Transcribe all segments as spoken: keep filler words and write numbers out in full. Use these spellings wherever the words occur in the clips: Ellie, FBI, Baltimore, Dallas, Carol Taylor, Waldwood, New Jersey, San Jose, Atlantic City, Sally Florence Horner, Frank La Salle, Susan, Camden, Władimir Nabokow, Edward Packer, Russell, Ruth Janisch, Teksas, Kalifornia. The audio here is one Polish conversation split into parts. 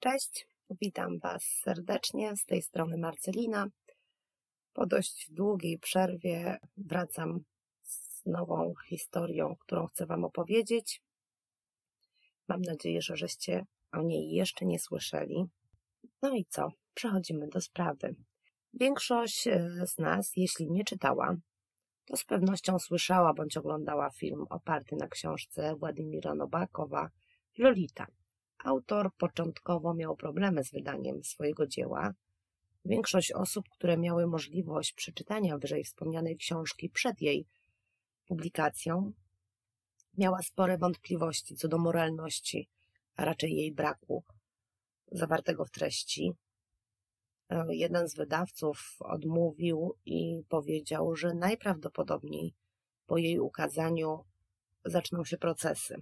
Cześć, witam Was serdecznie, z tej strony Marcelina. Po dość długiej przerwie wracam z nową historią, którą chcę Wam opowiedzieć. Mam nadzieję, że żeście o niej jeszcze nie słyszeli. No i co? Przechodzimy do sprawy. Większość z nas, jeśli nie czytała, to z pewnością słyszała bądź oglądała film oparty na książce Władimira Nabokowa Lolita. Autor początkowo miał problemy z wydaniem swojego dzieła. Większość osób, które miały możliwość przeczytania wyżej wspomnianej książki przed jej publikacją, miała spore wątpliwości co do moralności, a raczej jej braku, zawartego w treści. Jeden z wydawców odmówił i powiedział, że najprawdopodobniej po jej ukazaniu zaczną się procesy.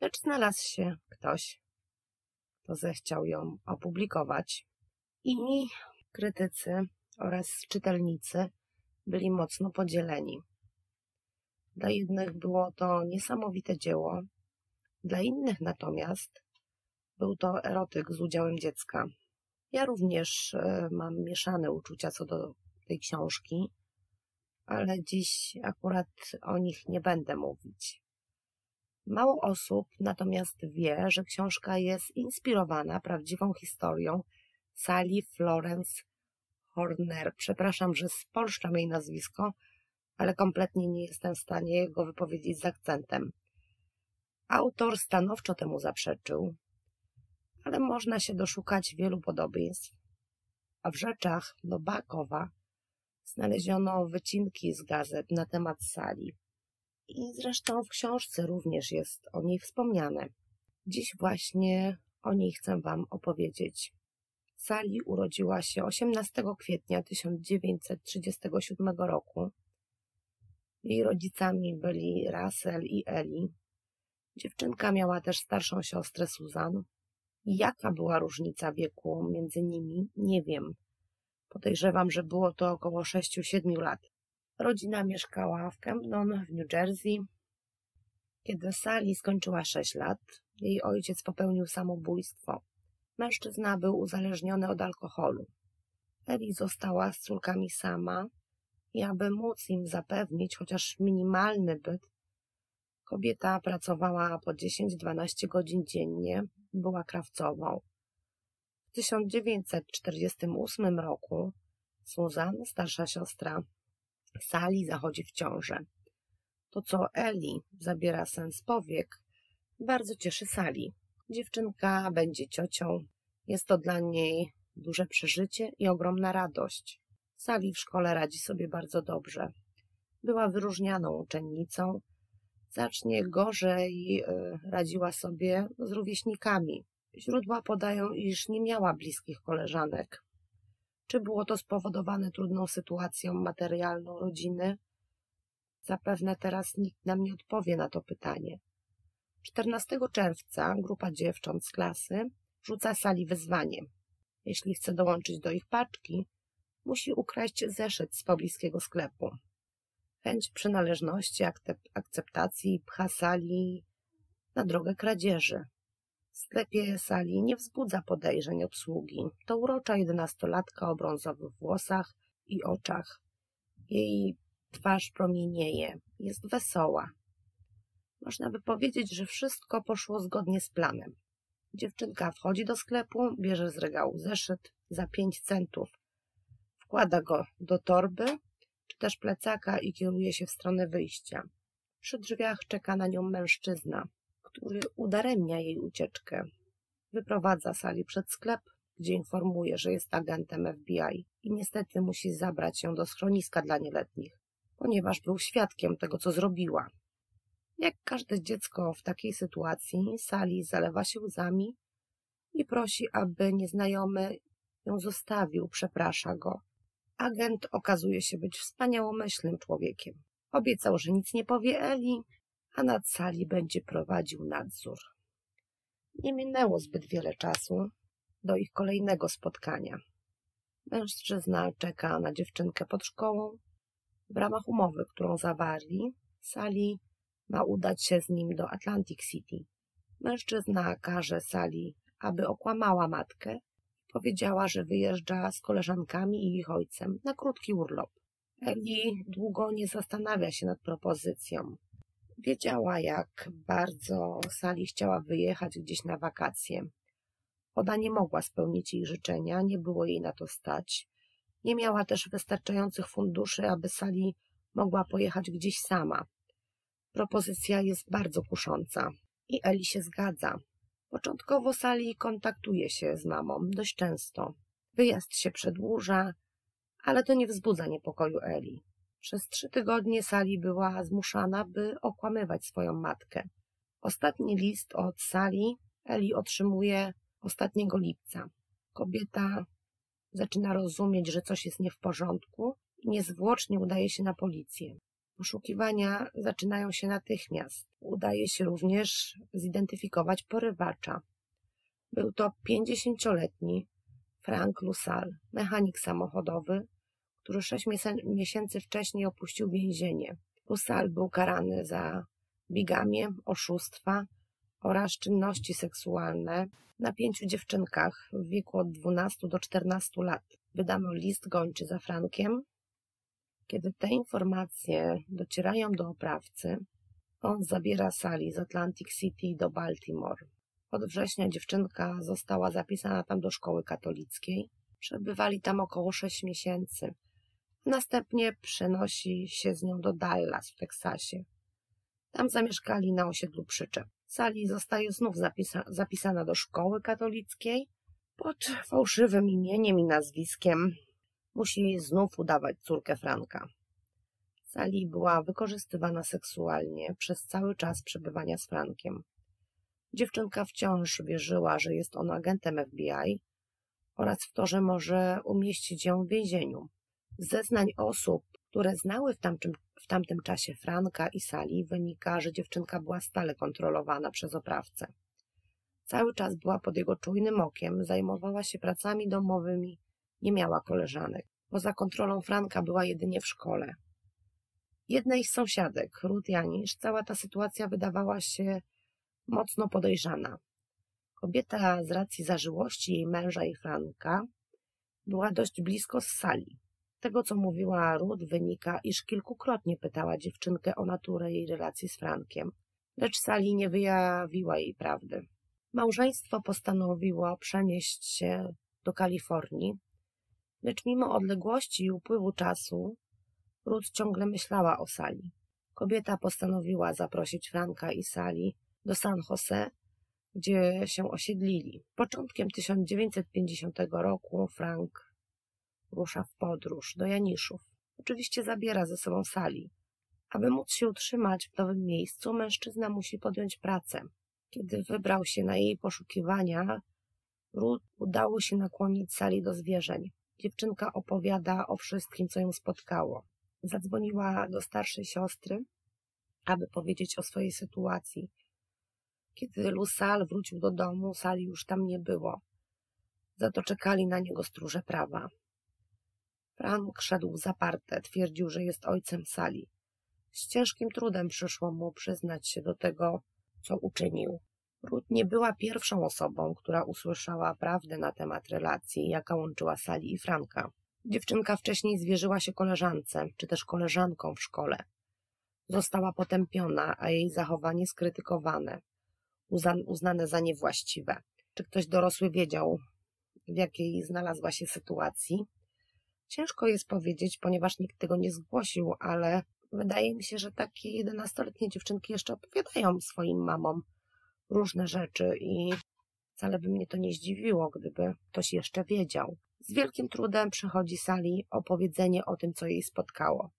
Lecz znalazł się ktoś, kto zechciał ją opublikować i krytycy oraz czytelnicy byli mocno podzieleni. Dla jednych było to niesamowite dzieło, dla innych natomiast był to erotyk z udziałem dziecka. Ja również mam mieszane uczucia co do tej książki, ale dziś akurat o nich nie będę mówić. Mało osób natomiast wie, że książka jest inspirowana prawdziwą historią Sally Florence Horner. Przepraszam, że spolszczam jej nazwisko, ale kompletnie nie jestem w stanie go wypowiedzieć z akcentem. Autor stanowczo temu zaprzeczył, ale można się doszukać wielu podobieństw. A w rzeczach Nabokowa znaleziono wycinki z gazet na temat Sally. I zresztą w książce również jest o niej wspomniane. Dziś właśnie o niej chcę Wam opowiedzieć. Sally urodziła się osiemnastego kwietnia tysiąc dziewięćset trzydziestego siódmego roku. Jej rodzicami byli Russell i Ellie. Dziewczynka miała też starszą siostrę Susan. Jaka była różnica wieku między nimi, nie wiem. Podejrzewam, że było to około sześciu do siedmiu lat. Rodzina mieszkała w Camden, w New Jersey. Kiedy Sally skończyła sześć lat, jej ojciec popełnił samobójstwo. Mężczyzna był uzależniony od alkoholu. Ellie została z córkami sama i aby móc im zapewnić chociaż minimalny byt, kobieta pracowała po dziesięć do dwunastu godzin dziennie, była krawcową. W tysiąc dziewięćset czterdziestym ósmym roku Susan, starsza siostra Sally, zachodzi w ciążę. To, co Ellie zabiera sen z powiek, bardzo cieszy Sally. Dziewczynka będzie ciocią. Jest to dla niej duże przeżycie i ogromna radość. Sally w szkole radzi sobie bardzo dobrze. Była wyróżnianą uczennicą. Znacznie gorzej radziła sobie z rówieśnikami. Źródła podają, iż nie miała bliskich koleżanek. Czy było to spowodowane trudną sytuacją materialną rodziny? Zapewne teraz nikt nam nie odpowie na to pytanie. czternastego czerwca grupa dziewcząt z klasy rzuca Sally wyzwanie. Jeśli chce dołączyć do ich paczki, musi ukraść zeszyt z pobliskiego sklepu. Chęć przynależności, akceptacji pcha Sally na drogę kradzieży. W sklepie Sally nie wzbudza podejrzeń obsługi. To urocza jedenastolatka o brązowych włosach i oczach. Jej twarz promienieje, jest wesoła. Można by powiedzieć, że wszystko poszło zgodnie z planem. Dziewczynka wchodzi do sklepu, bierze z regału zeszyt za pięć centów. Wkłada go do torby czy też plecaka i kieruje się w stronę wyjścia. Przy drzwiach czeka na nią mężczyzna, który udaremnia jej ucieczkę. Wyprowadza Sally przed sklep, gdzie informuje, że jest agentem F B I i niestety musi zabrać ją do schroniska dla nieletnich, ponieważ był świadkiem tego, co zrobiła. Jak każde dziecko w takiej sytuacji, Sally zalewa się łzami i prosi, aby nieznajomy ją zostawił, przeprasza go. Agent okazuje się być wspaniałomyślnym człowiekiem. Obiecał, że nic nie powie Ellie, a nad Sally będzie prowadził nadzór. Nie minęło zbyt wiele czasu do ich kolejnego spotkania. Mężczyzna czeka na dziewczynkę pod szkołą. W ramach umowy, którą zawarli, Sally ma udać się z nim do Atlantic City. Mężczyzna każe Sally, aby okłamała matkę i powiedziała, że wyjeżdża z koleżankami i ich ojcem na krótki urlop. Ellie długo nie zastanawia się nad propozycją. Wiedziała, jak bardzo Sally chciała wyjechać gdzieś na wakacje. Ona nie mogła spełnić jej życzenia, nie było jej na to stać. Nie miała też wystarczających funduszy, aby Sally mogła pojechać gdzieś sama. Propozycja jest bardzo kusząca i Ellie się zgadza. Początkowo Sally kontaktuje się z mamą dość często. Wyjazd się przedłuża, ale to nie wzbudza niepokoju Ellie. Przez trzy tygodnie Sally była zmuszana, by okłamywać swoją matkę. Ostatni list od Sally Ellie otrzymuje ostatniego lipca. Kobieta zaczyna rozumieć, że coś jest nie w porządku i niezwłocznie udaje się na policję. Poszukiwania zaczynają się natychmiast. Udaje się również zidentyfikować porywacza. Był to pięćdziesięcioletni Frank La Salle, mechanik samochodowy, który sześć miesięcy wcześniej opuścił więzienie. La Salle był karany za bigamię, oszustwa oraz czynności seksualne na pięciu dziewczynkach w wieku od dwunastu do czternastu lat. Wydano list gończy za Frankiem. Kiedy te informacje docierają do oprawcy, on zabiera Sally z Atlantic City do Baltimore. Od września dziewczynka została zapisana tam do szkoły katolickiej. Przebywali tam około sześć miesięcy. Następnie przenosi się z nią do Dallas w Teksasie. Tam zamieszkali na osiedlu przyczep. Sally zostaje znów zapisa zapisana do szkoły katolickiej pod fałszywym imieniem i nazwiskiem. Musi znów udawać córkę Franka. Sally była wykorzystywana seksualnie przez cały czas przebywania z Frankiem. Dziewczynka wciąż wierzyła, że jest on agentem F B I oraz w to, że może umieścić ją w więzieniu. Z zeznań osób, które znały w tamtym, w tamtym czasie Franka i Sally, wynika, że dziewczynka była stale kontrolowana przez oprawcę. Cały czas była pod jego czujnym okiem, zajmowała się pracami domowymi, nie miała koleżanek. Poza kontrolą Franka była jedynie w szkole. Jednej z sąsiadek, Ruth Janisch, cała ta sytuacja wydawała się mocno podejrzana. Kobieta z racji zażyłości jej męża i Franka była dość blisko z Sally. Z tego, co mówiła Ruth, wynika, iż kilkukrotnie pytała dziewczynkę o naturę jej relacji z Frankiem, lecz Sally nie wyjawiła jej prawdy. Małżeństwo postanowiło przenieść się do Kalifornii, lecz mimo odległości i upływu czasu Ruth ciągle myślała o Sally. Kobieta postanowiła zaprosić Franka i Sally do San Jose, gdzie się osiedlili. Początkiem tysiąc dziewięćset pięćdziesiątego roku Frank rusza w podróż do Janiszów. Oczywiście zabiera ze sobą Sally. Aby móc się utrzymać w nowym miejscu, mężczyzna musi podjąć pracę. Kiedy wybrał się na jej poszukiwania, Ruth udało się nakłonić Sally do zwierzeń. Dziewczynka opowiada o wszystkim, co ją spotkało. Zadzwoniła do starszej siostry, aby powiedzieć o swojej sytuacji. Kiedy La Salle wrócił do domu, Sally już tam nie było. Za to czekali na niego stróże prawa. Frank szedł zaparte, twierdził, że jest ojcem Sally. Z ciężkim trudem przyszło mu przyznać się do tego, co uczynił. Ruth nie była pierwszą osobą, która usłyszała prawdę na temat relacji, jaka łączyła Sally i Franka. Dziewczynka wcześniej zwierzyła się koleżance, czy też koleżanką w szkole. Została potępiona, a jej zachowanie skrytykowane, uznane za niewłaściwe. Czy ktoś dorosły wiedział, w jakiej znalazła się sytuacji? Ciężko jest powiedzieć, ponieważ nikt tego nie zgłosił, ale wydaje mi się, że takie jedenastoletnie dziewczynki jeszcze opowiadają swoim mamom różne rzeczy i wcale by mnie to nie zdziwiło, gdyby ktoś jeszcze wiedział. Z wielkim trudem przychodzi Sally opowiedzenie o tym, co jej spotkało.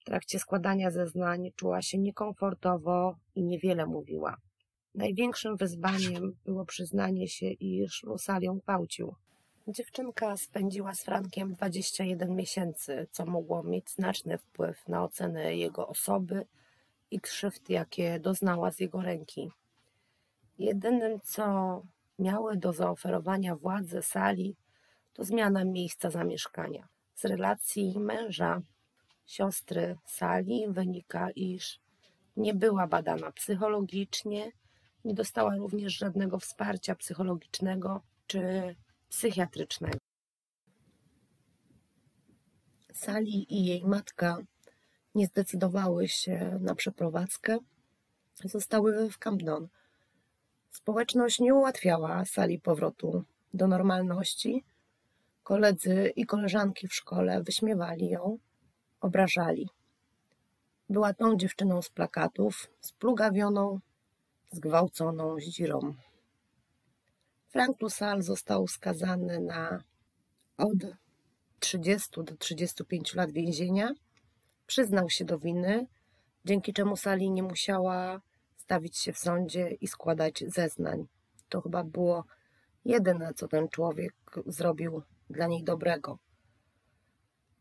W trakcie składania zeznań czuła się niekomfortowo i niewiele mówiła. Największym wyzwaniem było przyznanie się, iż La Salle ją gwałcił. Dziewczynka spędziła z Frankiem dwadzieścia jeden miesięcy, co mogło mieć znaczny wpływ na ocenę jego osoby i krzywd, jakie doznała z jego ręki. Jedynym, co miały do zaoferowania władze Sally, to zmiana miejsca zamieszkania. Z relacji męża siostry Sally wynika, iż nie była badana psychologicznie, nie dostała również żadnego wsparcia psychologicznego czy psychiatrycznego. Sally i jej matka nie zdecydowały się na przeprowadzkę, zostały w Camden. Społeczność nie ułatwiała Sally powrotu do normalności. Koledzy i koleżanki w szkole wyśmiewali ją, obrażali. Była tą dziewczyną z plakatów, splugawioną, zgwałconą zdzirą. Frank La Salle został skazany na od trzydziestu do trzydziestu pięciu lat więzienia. Przyznał się do winy, dzięki czemu Sally nie musiała stawić się w sądzie i składać zeznań. To chyba było jedyne, co ten człowiek zrobił dla niej dobrego.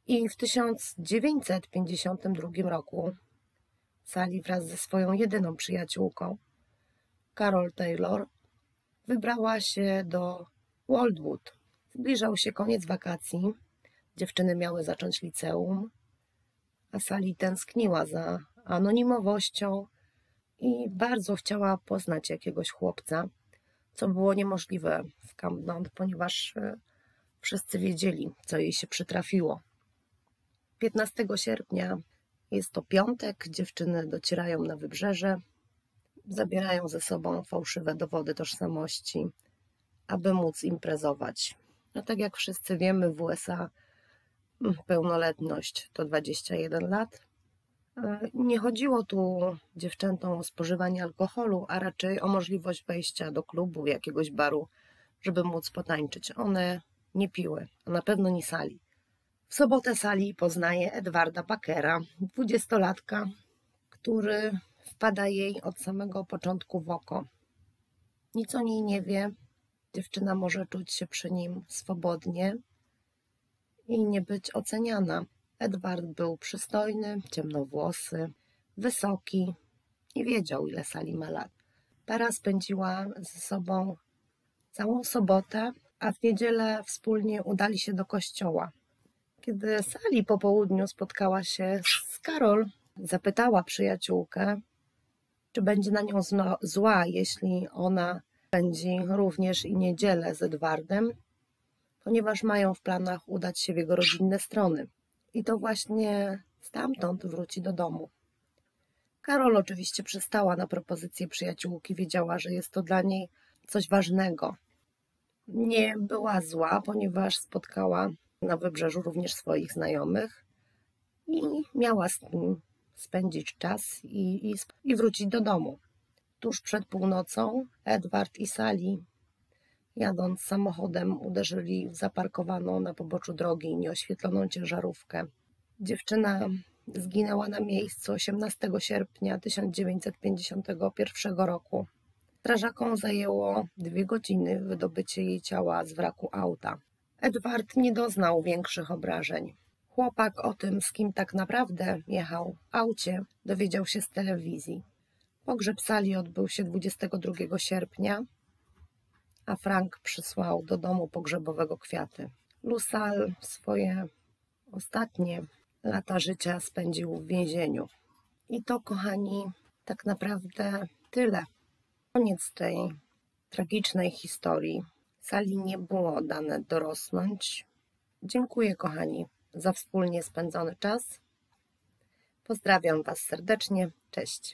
I w tysiąc dziewięćset pięćdziesiątym drugim roku Sally wraz ze swoją jedyną przyjaciółką, Carol Taylor, wybrała się do Waldwood. Zbliżał się koniec wakacji, dziewczyny miały zacząć liceum, a Sally tęskniła za anonimowością i bardzo chciała poznać jakiegoś chłopca, co było niemożliwe w Camden, ponieważ wszyscy wiedzieli, co jej się przytrafiło. piętnastego sierpnia, jest to piątek, dziewczyny docierają na wybrzeże, zabierają ze sobą fałszywe dowody tożsamości, aby móc imprezować. No tak jak wszyscy wiemy, w U S A pełnoletność to dwadzieścia jeden lat. Nie chodziło tu dziewczętom o spożywanie alkoholu, a raczej o możliwość wejścia do klubu, jakiegoś baru, żeby móc potańczyć. One nie piły, a na pewno nie Sally. W sobotę Sally poznaje Edwarda Packera, dwudziestolatka, który wpada jej od samego początku w oko. Nic o niej nie wie, dziewczyna może czuć się przy nim swobodnie i nie być oceniana. Edward był przystojny, ciemnowłosy, wysoki i wiedział, ile Sally ma lat. Para spędziła ze sobą całą sobotę, a w niedzielę wspólnie udali się do kościoła. Kiedy Sally po południu spotkała się z Carol, zapytała przyjaciółkę, czy będzie na nią zła, jeśli ona spędzi również i niedzielę z Edwardem, ponieważ mają w planach udać się w jego rodzinne strony. I to właśnie stamtąd wróci do domu. Carol oczywiście przystała na propozycję przyjaciółki, wiedziała, że jest to dla niej coś ważnego. Nie była zła, ponieważ spotkała na wybrzeżu również swoich znajomych i miała z nim spędzić czas i, i, i wrócić do domu. Tuż przed północą Edward i Sally, jadąc samochodem, uderzyli w zaparkowaną na poboczu drogi nieoświetloną ciężarówkę. Dziewczyna zginęła na miejscu osiemnastego sierpnia tysiąc dziewięćset pięćdziesiątego pierwszego roku. Strażakom zajęło dwie godziny wydobycie jej ciała z wraku auta. Edward nie doznał większych obrażeń. Chłopak o tym, z kim tak naprawdę jechał w aucie, dowiedział się z telewizji. Pogrzeb Sally odbył się dwudziestego drugiego sierpnia, a Frank przysłał do domu pogrzebowego kwiaty. La Salle swoje ostatnie lata życia spędził w więzieniu. I to, kochani, tak naprawdę tyle. Koniec tej tragicznej historii. Sally nie było dane dorosnąć. Dziękuję, kochani, za wspólnie spędzony czas. Pozdrawiam Was serdecznie. Cześć.